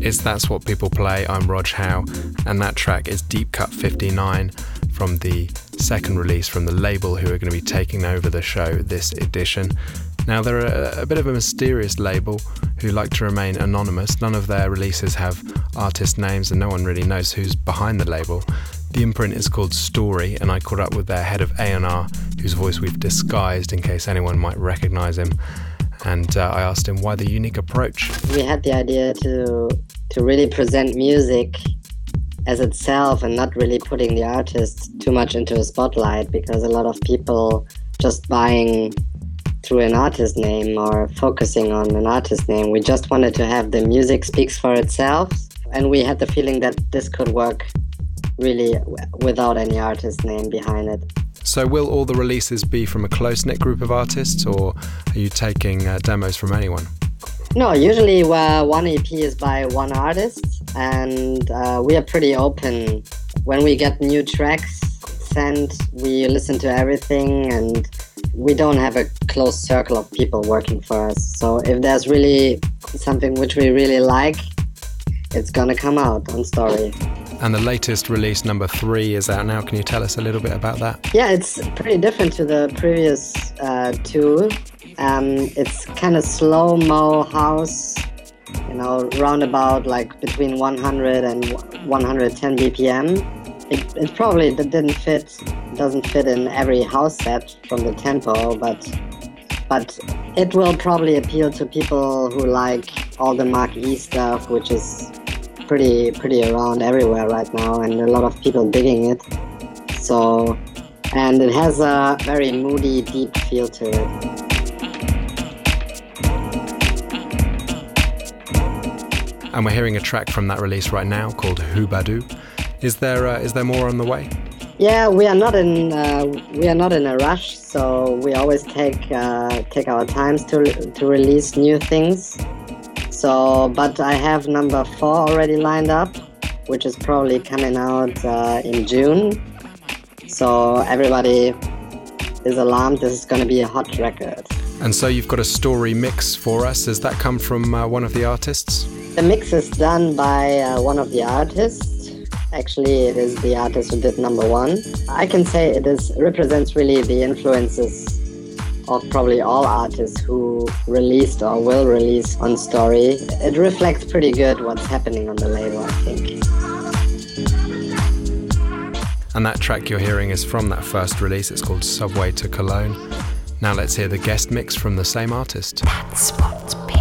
It's That's What People Play. I'm Rog Howe, and that track is Deep Cut 59 from the second release from the label who are going to be taking over the show this edition. Now, they're a bit of a mysterious label who like to remain anonymous. None of their releases have artist names and no one really knows who's behind the label. The imprint is called Story, and I caught up with their head of A&R, whose voice we've disguised in case anyone might recognise him. And I asked him why the unique approach. We had the idea to really present music as itself and not really putting the artist too much into a spotlight, because a lot of people just buying through an artist name or focusing on an artist name. We just wanted to have the music speaks for itself, and we had the feeling that this could work really without any artist name behind it. So will all the releases be from a close-knit group of artists, or are you taking demos from anyone? No, usually one EP is by one artist, and we are pretty open. When we get new tracks sent, we listen to everything, and we don't have a close circle of people working for us. So if there's really something which we really like, it's gonna come out on Story. And the latest release, number 3, is out now. Can you tell us a little bit about that? Yeah, it's pretty different to the previous two. It's kind of slow-mo house, you know, roundabout like between 100 and 110 BPM. It probably doesn't fit in every house set from the tempo, but it will probably appeal to people who like all the Mark E stuff, which is pretty around everywhere right now, and a lot of people digging it. So, and it has a very moody, deep feel to it. And we're hearing a track from that release right now called Who Badoo. Is there more on the way? Yeah, we are not in a rush, so we always take our times to release new things. So, but I have number 4 already lined up, which is probably coming out in June. So everybody is alarmed. This is going to be a hot record. And so you've got a Story mix for us. Does that come from one of the artists? The mix is done by one of the artists. Actually, it is the artist who did number 1. I can say it represents really the influences of probably all artists who released or will release on Story. It reflects pretty good what's happening on the label, I think. And that track you're hearing is from that first release. It's called Subway to Cologne. Now let's hear the guest mix from the same artist. That's what people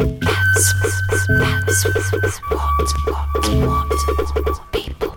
That's what people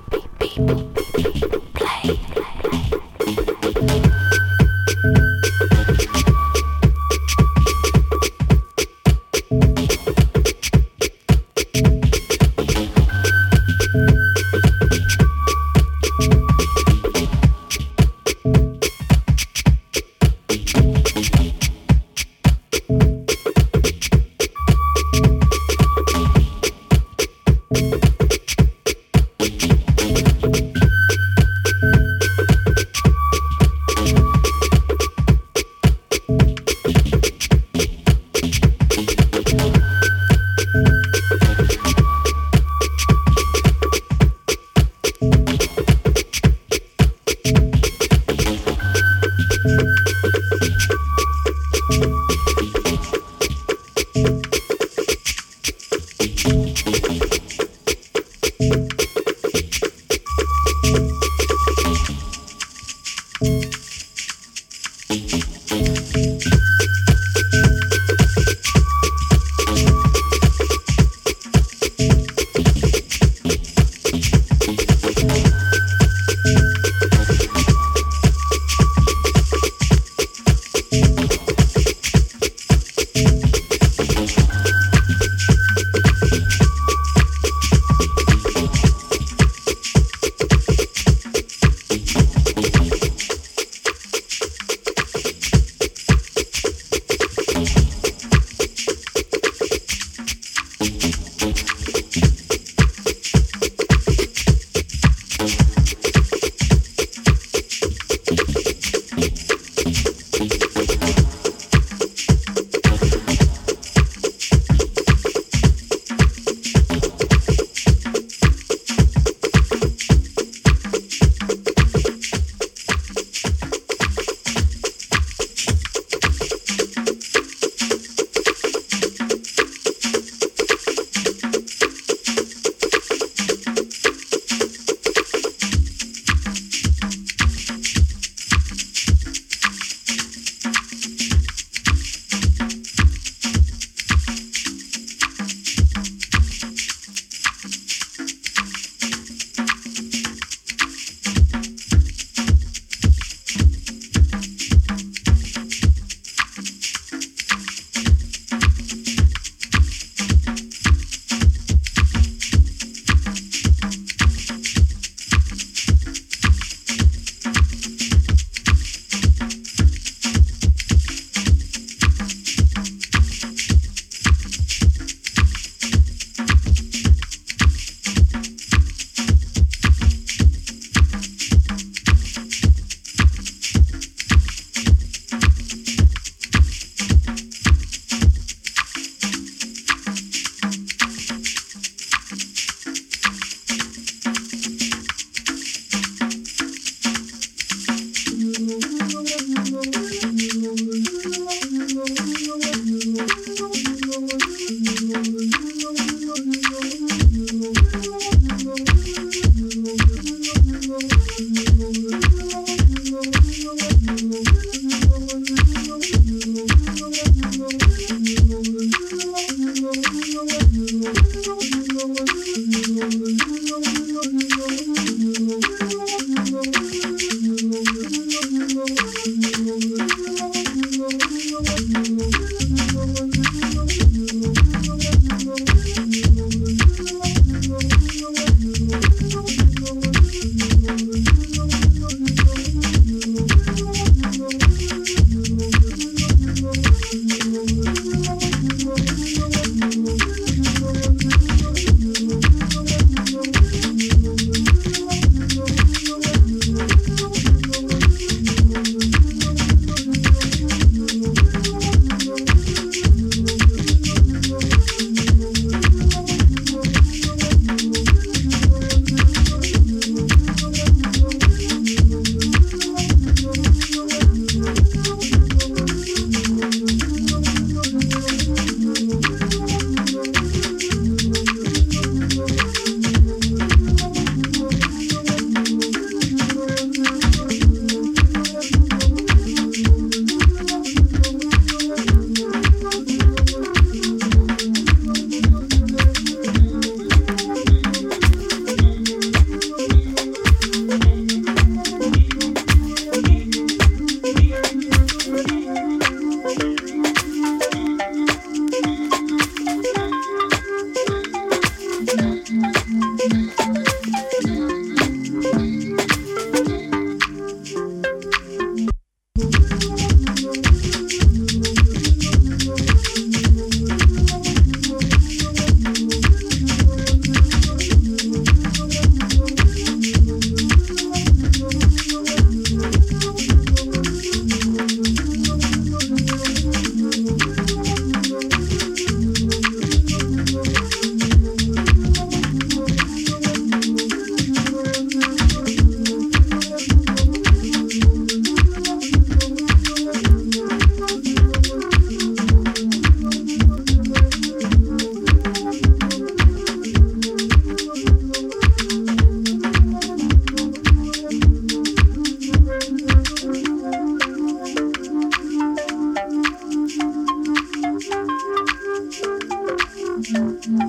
People play.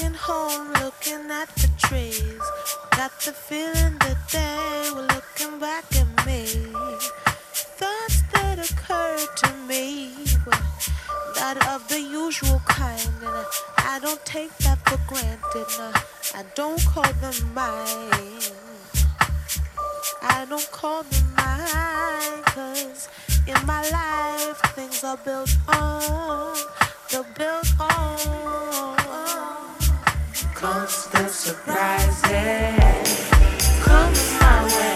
walking home, looking at the trees. Got the feeling that they were looking back at me. Thoughts that occurred to me were not of the usual kind, and I don't take that for granted. I don't call them mine. I don't call them mine, 'cause in my life things are built on, they're built on constant surprises comes my way.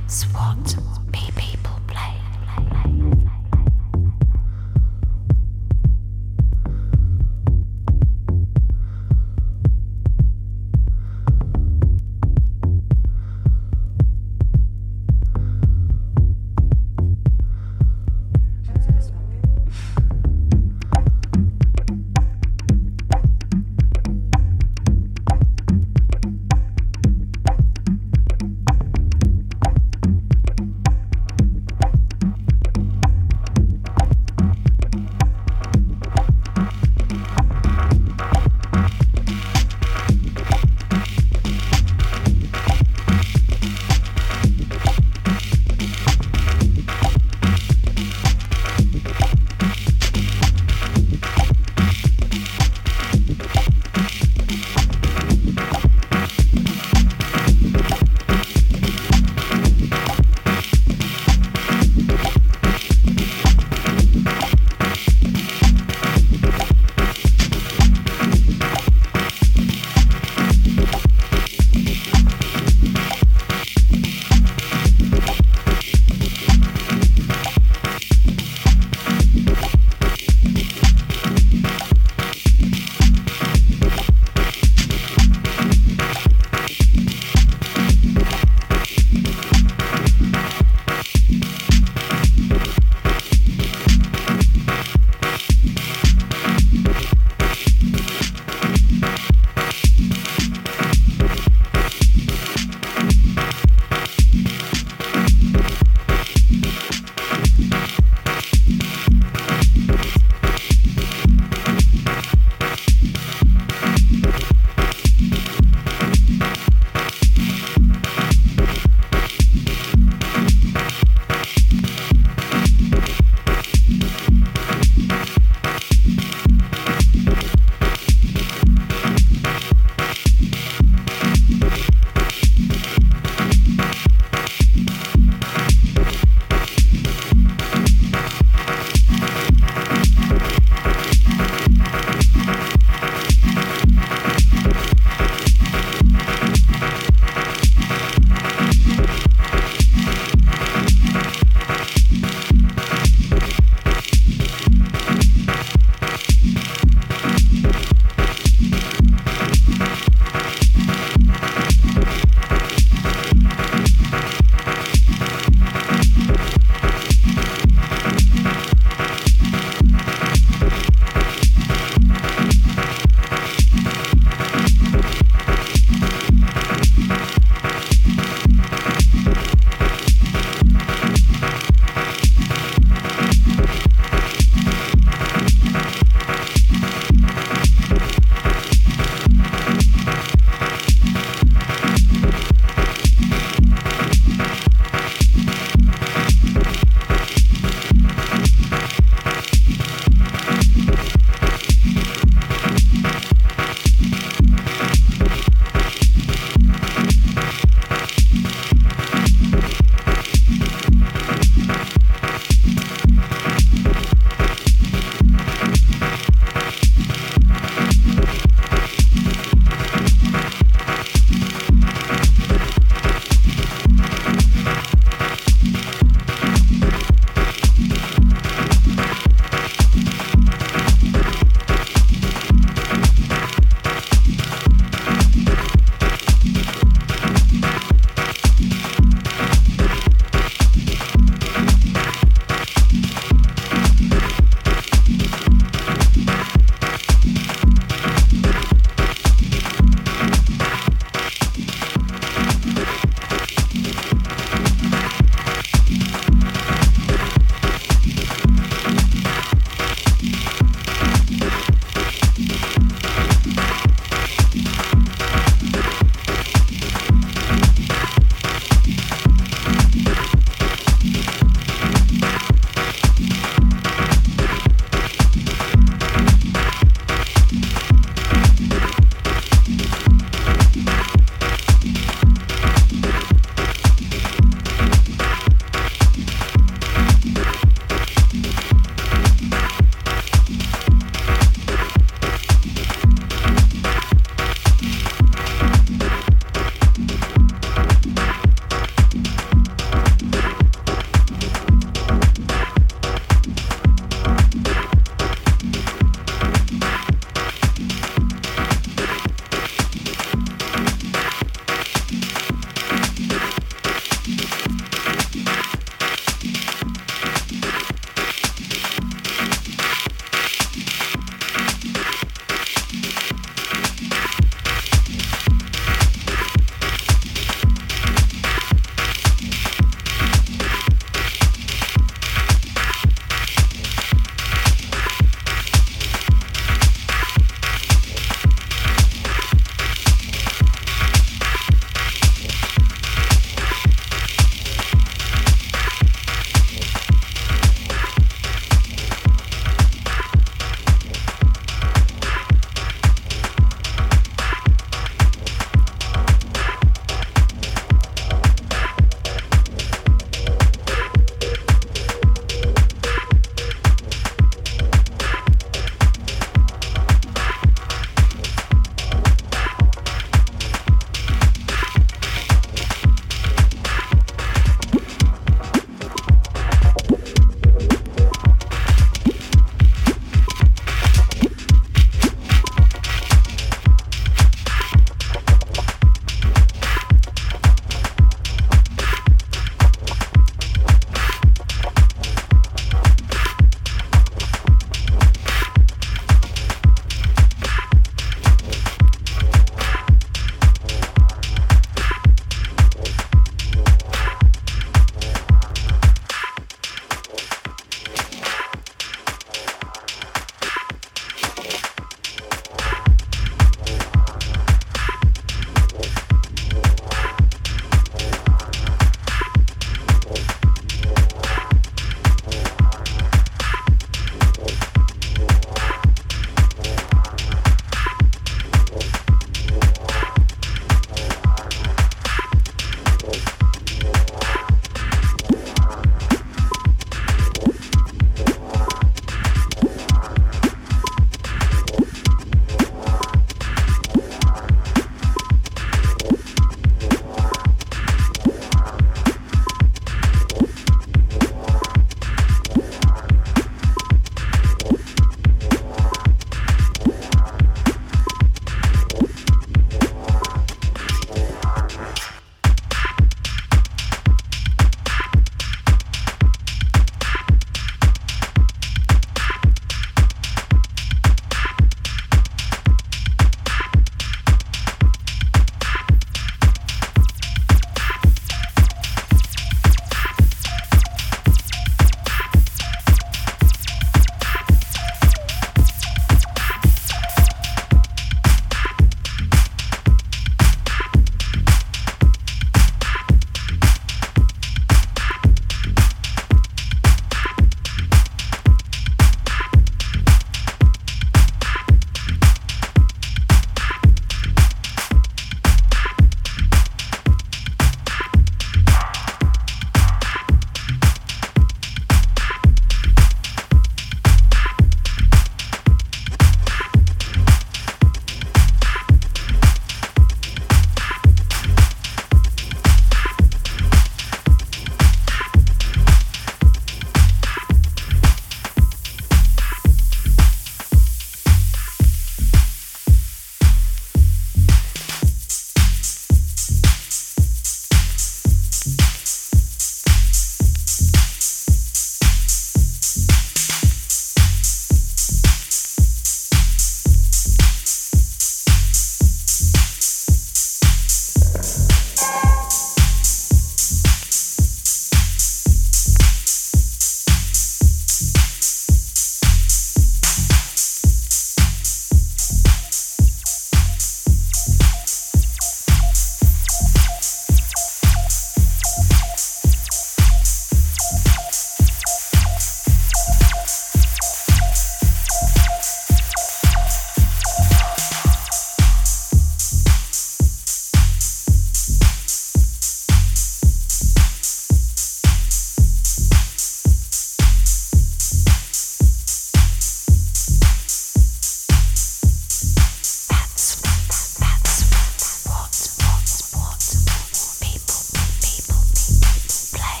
That's what, baby.